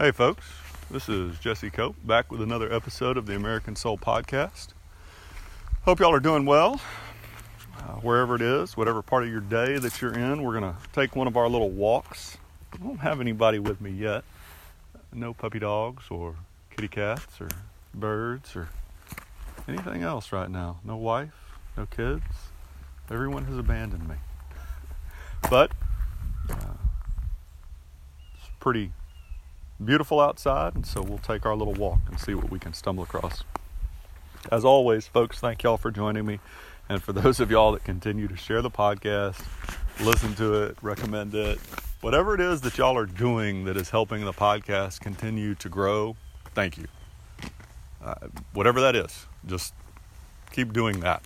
Hey folks, this is Jesse Cope back with another episode of The American Soul Podcast. Hope y'all are doing well. Wherever it is, whatever part of your day that you're in, we're going to take one of our little walks. I don't have anybody with me yet. No puppy dogs or kitty cats or birds or anything else right now. No wife, no kids. Everyone has abandoned me. But it's pretty beautiful outside, and so we'll take our little walk and see what we can stumble across. As always, folks, thank y'all for joining me, and for those of y'all that continue to share the podcast, listen to it, recommend it, whatever it is that y'all are doing that is helping the podcast continue to grow, thank you. Whatever that is, just keep doing that.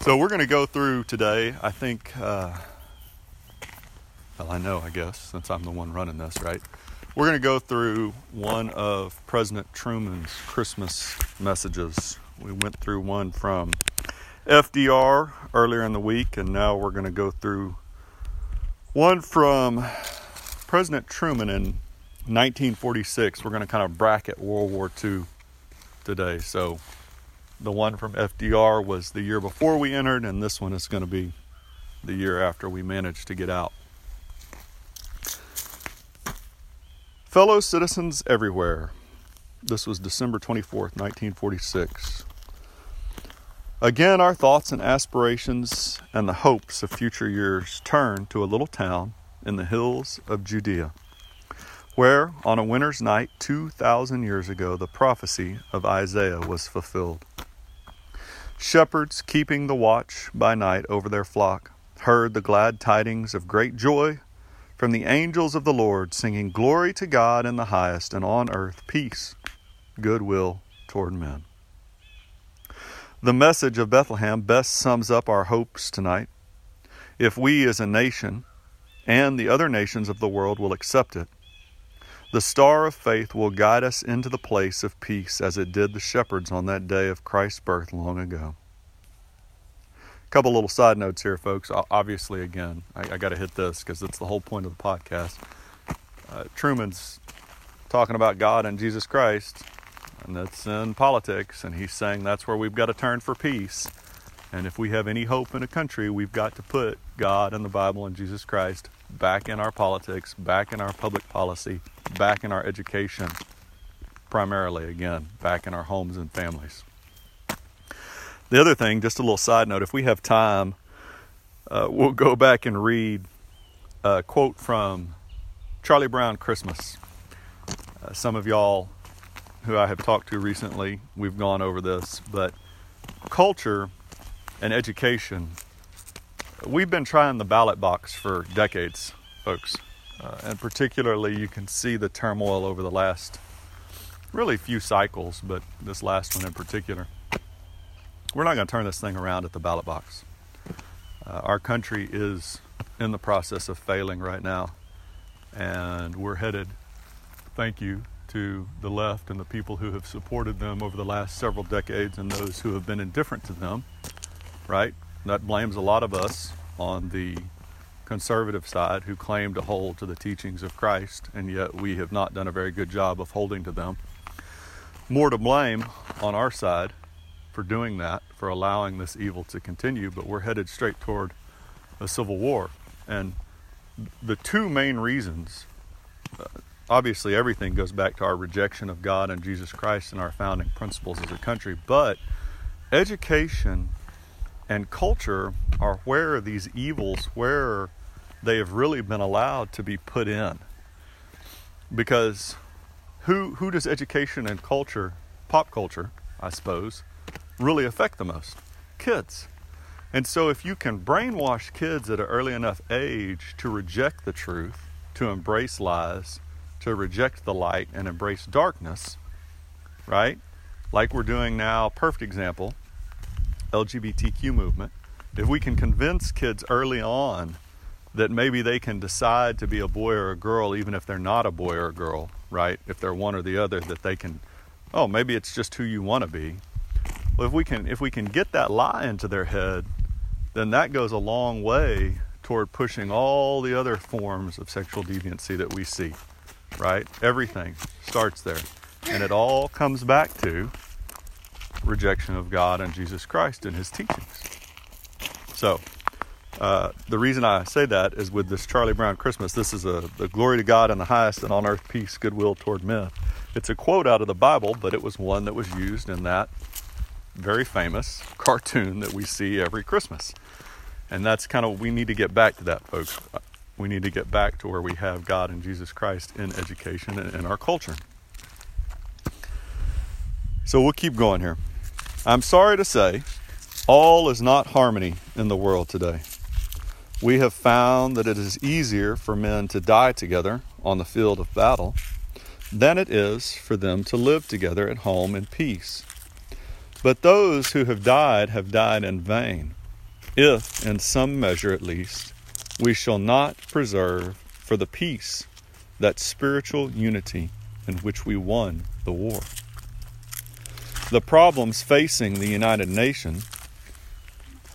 So we're going to go through today, I think, I guess, since I'm the one running this, right? We're going to go through one of President Truman's Christmas messages. We went through one from FDR earlier in the week, and now we're going to go through one from President Truman in 1946. We're going to kind of bracket World War II today. So the one from FDR was the year before we entered, and this one is going to be the year after we managed to get out. Fellow citizens everywhere, this was December 24th, 1946. Again, our thoughts and aspirations and the hopes of future years turn to a little town in the hills of Judea, where on a winter's night 2,000 years ago, the prophecy of Isaiah was fulfilled. Shepherds keeping the watch by night over their flock heard the glad tidings of great joy from the angels of the Lord, singing glory to God in the highest, and on earth peace, goodwill toward men. The message of Bethlehem best sums up our hopes tonight. If we as a nation and the other nations of the world will accept it, the star of faith will guide us into the place of peace as it did the shepherds on that day of Christ's birth long ago. Couple little side notes here, folks. Obviously, again, I got to hit this because it's the whole point of the podcast. Truman's talking about God and Jesus Christ, and that's in politics, and he's saying that's where we've got to turn for peace. And if we have any hope in a country, we've got to put God and the Bible and Jesus Christ back in our politics, back in our public policy, back in our education, primarily, again, back in our homes and families. The other thing, just a little side note, if we have time, we'll go back and read a quote from Charlie Brown Christmas. Some of y'all who I have talked to recently, we've gone over this, but culture and education, we've been trying the ballot box for decades, folks. And particularly, you can see the turmoil over the last really few cycles, but this last one in particular. We're not going to turn this thing around at the ballot box. Our country is in the process of failing right now. And we're headed, thank you, to the left and the people who have supported them over the last several decades and those who have been indifferent to them, right? That blames a lot of us on the conservative side who claim to hold to the teachings of Christ, and yet we have not done a very good job of holding to them. More to blame on our side for doing that, for allowing this evil to continue, but we're headed straight toward a civil war. And the two main reasons, obviously everything goes back to our rejection of God and Jesus Christ and our founding principles as a country, but education and culture are where these evils, where they have really been allowed to be put in. Because who does education and culture, pop culture, I suppose, really affect the most? Kids. And so if you can brainwash kids at an early enough age to reject the truth, to embrace lies, to reject the light and embrace darkness, right? Like we're doing now, perfect example, LGBTQ movement. If we can convince kids early on that maybe they can decide to be a boy or a girl, even if they're not a boy or a girl, right? If they're one or the other, that they can, oh, maybe it's just who you want to be. Well, if we can get that lie into their head, then that goes a long way toward pushing all the other forms of sexual deviancy that we see. right? Everything starts there. And it all comes back to rejection of God and Jesus Christ and his teachings. So, the reason I say that is with this Charlie Brown Christmas. This is the glory to God in the highest and on earth peace, goodwill toward men. It's a quote out of the Bible, but it was one that was used in that very famous cartoon that we see every Christmas. And that's kind of, we need to get back to that, folks. We need to get back to where we have God and Jesus Christ in education and in our culture. So we'll keep going here. I'm sorry to say, all is not harmony in the world today. We have found that it is easier for men to die together on the field of battle than it is for them to live together at home in peace. But those who have died in vain, if, in some measure at least, we shall not preserve for the peace that spiritual unity in which we won the war. The problems facing the United Nations.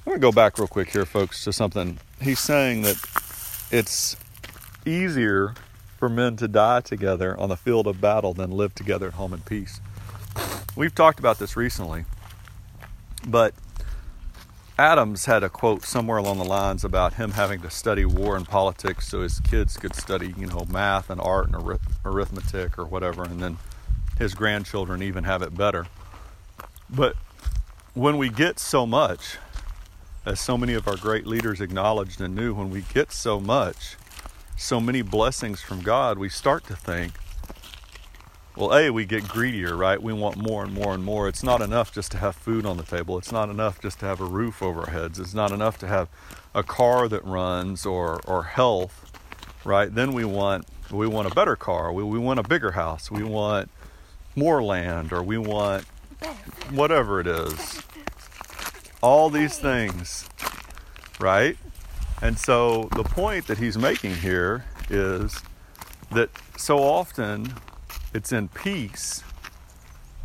I'm going to go back real quick here, folks, to something. He's saying that it's easier for men to die together on the field of battle than live together at home in peace. We've talked about this recently, but Adams had a quote somewhere along the lines about him having to study war and politics so his kids could study, you know, math and art and arithmetic or whatever, and then his grandchildren even have it better. But when we get so much, as so many of our great leaders acknowledged and knew, when we get so much, so many blessings from God, we start to think, well, A, we get greedier, right? We want more and more and more. It's not enough just to have food on the table. It's not enough just to have a roof over our heads. It's not enough to have a car that runs or health, right? Then we want a better car. We want a bigger house. We want more land, or we want whatever it is, all these things, right? And so the point that he's making here is that so often it's in peace,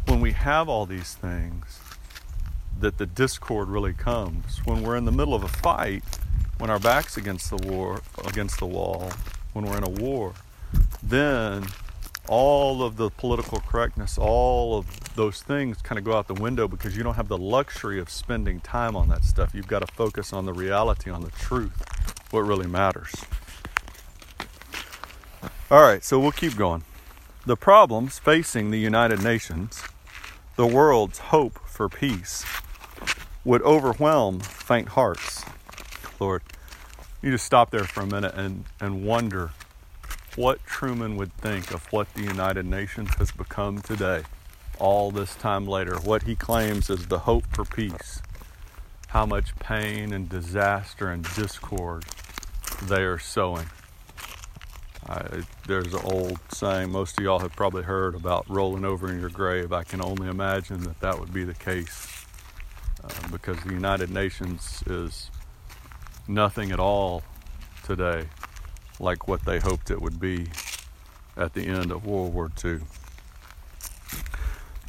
when we have all these things, that the discord really comes. When we're in the middle of a fight, when our back's against the wall, when we're in a war, then all of the political correctness, all of those things kind of go out the window, because you don't have the luxury of spending time on that stuff. You've got to focus on the reality, on the truth, what really matters. All right, so we'll keep going. The problems facing the United Nations, the world's hope for peace, would overwhelm faint hearts. Lord, you just stop there for a minute and wonder what Truman would think of what the United Nations has become today, all this time later, what he claims is the hope for peace, how much pain and disaster and discord they are sowing. There's an old saying most of y'all have probably heard about rolling over in your grave. I can only imagine that would be the case, because the United Nations is nothing at all today like what they hoped it would be at the end of World War II.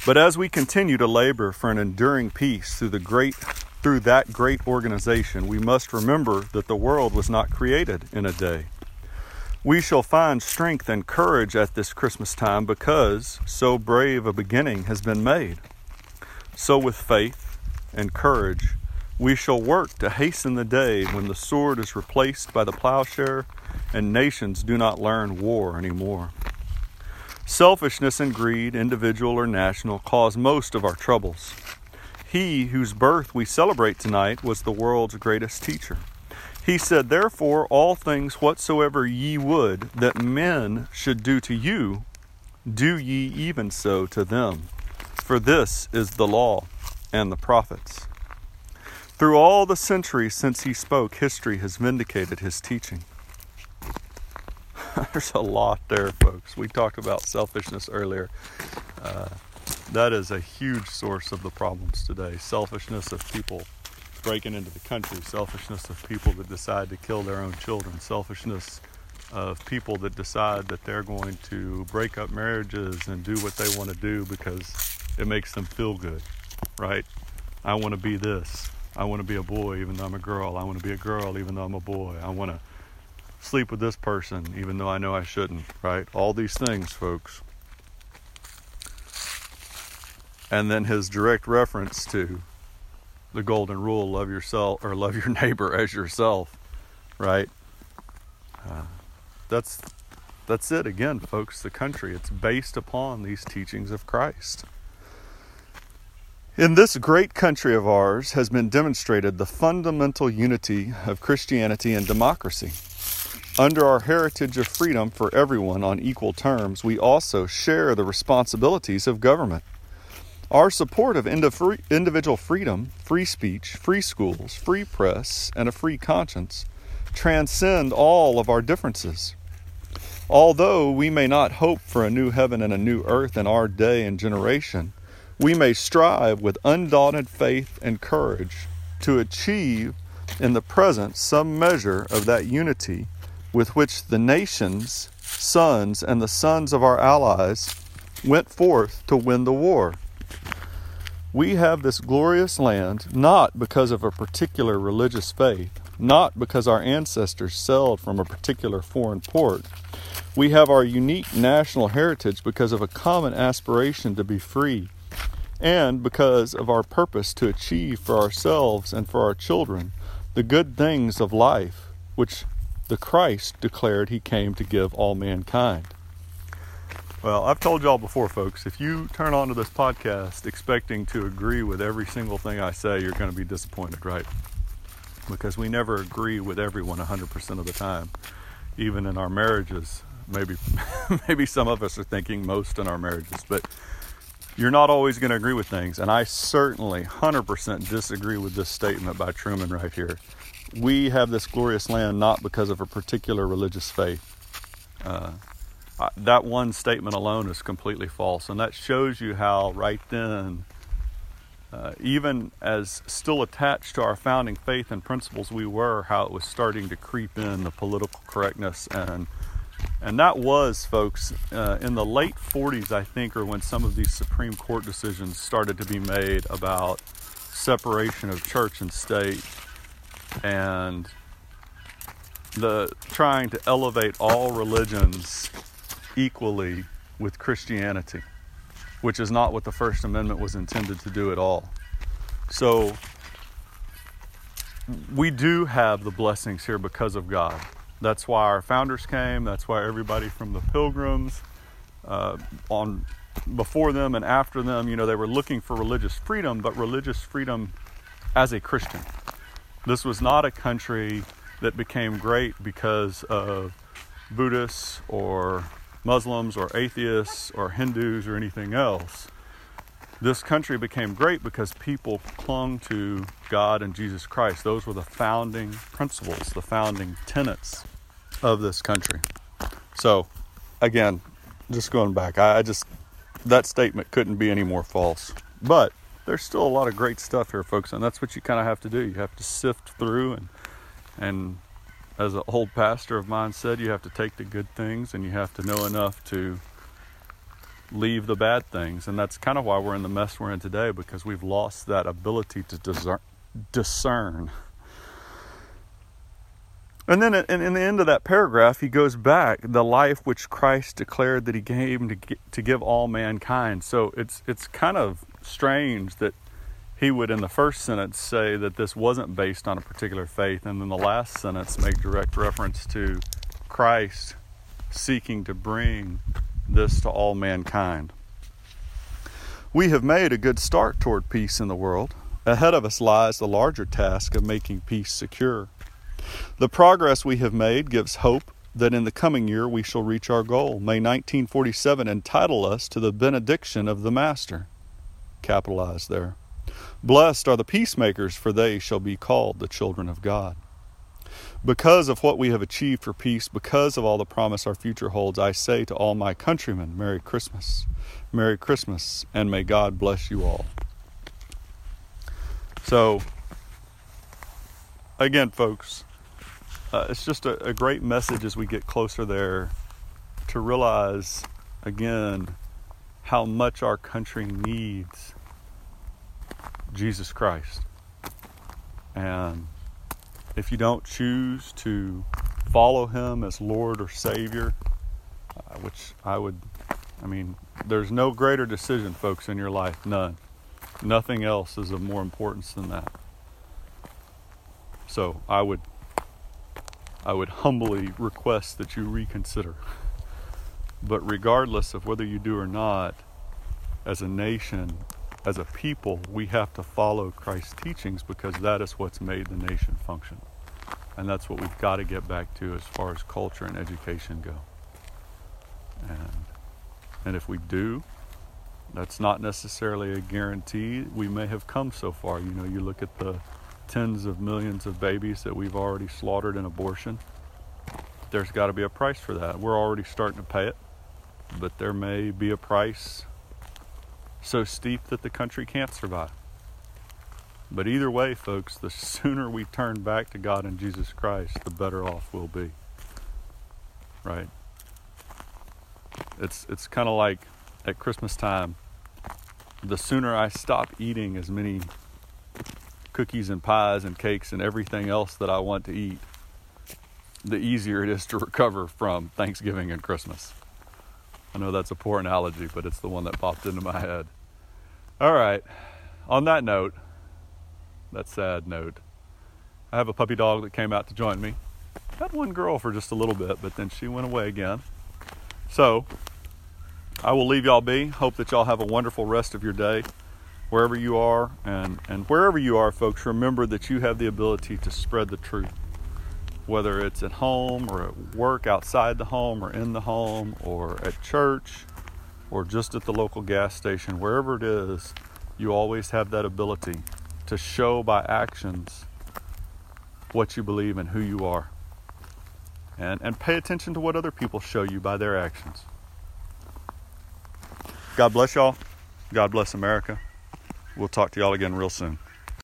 But as we continue to labor for an enduring peace through that great organization, we must remember that the world was not created in a day. We shall find strength and courage at this Christmas time because so brave a beginning has been made. So with faith and courage, we shall work to hasten the day when the sword is replaced by the plowshare and nations do not learn war anymore. Selfishness and greed, individual or national, cause most of our troubles. He whose birth we celebrate tonight was the world's greatest teacher. He said, "Therefore, all things whatsoever ye would that men should do to you, do ye even so to them. For this is the law and the prophets." Through all the centuries since he spoke, history has vindicated his teaching. There's a lot there, folks. We talked about selfishness earlier. That is a huge source of the problems today. Selfishness of people breaking into the country. Selfishness of people that decide to kill their own children. Selfishness of people that decide that they're going to break up marriages and do what they want to do because it makes them feel good, right? I want to be this. I want to be a boy even though I'm a girl. I want to be a girl even though I'm a boy. I want to sleep with this person, even though I know I shouldn't, right? All these things, folks. And then his direct reference to the golden rule, love yourself or love your neighbor as yourself, right? That's it again, folks. The country, it's based upon these teachings of Christ. In this great country of ours has been demonstrated the fundamental unity of Christianity and democracy. Under our heritage of freedom for everyone on equal terms, we also share the responsibilities of government. Our support of individual freedom, free speech, free schools, free press, and a free conscience transcend all of our differences. Although we may not hope for a new heaven and a new earth in our day and generation, we may strive with undaunted faith and courage to achieve in the present some measure of that unity with which the nation's sons and the sons of our allies went forth to win the war. We have this glorious land not because of a particular religious faith, not because our ancestors sailed from a particular foreign port. We have our unique national heritage because of a common aspiration to be free, and because of our purpose to achieve for ourselves and for our children the good things of life, which the Christ declared he came to give all mankind. Well, I've told y'all before, folks, if you turn onto this podcast expecting to agree with every single thing I say, you're going to be disappointed, right? Because we never agree with everyone 100% of the time. Even in our marriages, maybe some of us are thinking most in our marriages, but you're not always going to agree with things. And I certainly 100% disagree with this statement by Truman right here. We have this glorious land not because of a particular religious faith. That one statement alone is completely false. And that shows you how right then, even as still attached to our founding faith and principles we were, how it was starting to creep in the political correctness. And that was, folks, in the late 40s, I think, or when some of these Supreme Court decisions started to be made about separation of church and state and the trying to elevate all religions equally with Christianity, which is not what the First Amendment was intended to do at all. So we do have the blessings here because of God. That's why our founders came. That's why everybody from the Pilgrims on before them and after them, you know, they were looking for religious freedom, but religious freedom as a Christian. This was not a country that became great because of Buddhists or Muslims or atheists or Hindus or anything else. This country became great because people clung to God and Jesus Christ. Those were the founding principles, the founding tenets of this country. So, again, just going back, that statement couldn't be any more false. But there's still a lot of great stuff here, folks, and that's what you kind of have to do. You have to sift through and as an old pastor of mine said, you have to take the good things and you have to know enough to leave the bad things. And that's kind of why we're in the mess we're in today, because we've lost that ability to discern. And then in the end of that paragraph, he goes back, the life which Christ declared that he came to give all mankind. So it's kind of strange that he would, in the first sentence, say that this wasn't based on a particular faith, and then the last sentence make direct reference to Christ seeking to bring this to all mankind. We have made a good start toward peace in the world. Ahead of us lies the larger task of making peace secure. The progress we have made gives hope that in the coming year we shall reach our goal. May 1947 entitle us to the benediction of the Master. Capitalized there. Blessed are the peacemakers, for they shall be called the children of God. Because of what we have achieved for peace, because of all the promise our future holds, I say to all my countrymen, Merry Christmas. Merry Christmas, and may God bless you all. So, again, folks, it's just a great message as we get closer there to realize, again, how much our country needs Jesus Christ. And if you don't choose to follow him as Lord or Savior, which there's no greater decision, folks, in your life. None. Nothing else is of more importance than that. So I would humbly request that you reconsider. But regardless of whether you do or not, as a nation, as a people, we have to follow Christ's teachings, because that is what's made the nation function. And that's what we've got to get back to as far as culture and education go. And if we do, that's not necessarily a guarantee. We may have come so far. You know, you look at the tens of millions of babies that we've already slaughtered in abortion. There's got to be a price for that. We're already starting to pay it, but there may be a price so steep that the country can't survive. But either way, folks, the sooner we turn back to God and Jesus Christ, the better off we'll be. Right? It's kind of like at Christmas time, the sooner I stop eating as many cookies and pies and cakes and everything else that I want to eat, the easier it is to recover from Thanksgiving and Christmas. I know that's a poor analogy, but it's the one that popped into my head. All right. On that note, that sad note, I have a puppy dog that came out to join me. Had one girl for just a little bit, but then she went away again. So I will leave y'all be. Hope that y'all have a wonderful rest of your day, wherever you are. And wherever you are, folks, remember that you have the ability to spread the truth, whether it's at home or at work, outside the home or in the home, or at church, or just at the local gas station. Wherever it is, you always have that ability to show by actions what you believe and who you are. And pay attention to what other people show you by their actions. God bless y'all. God bless America. We'll talk to y'all again real soon.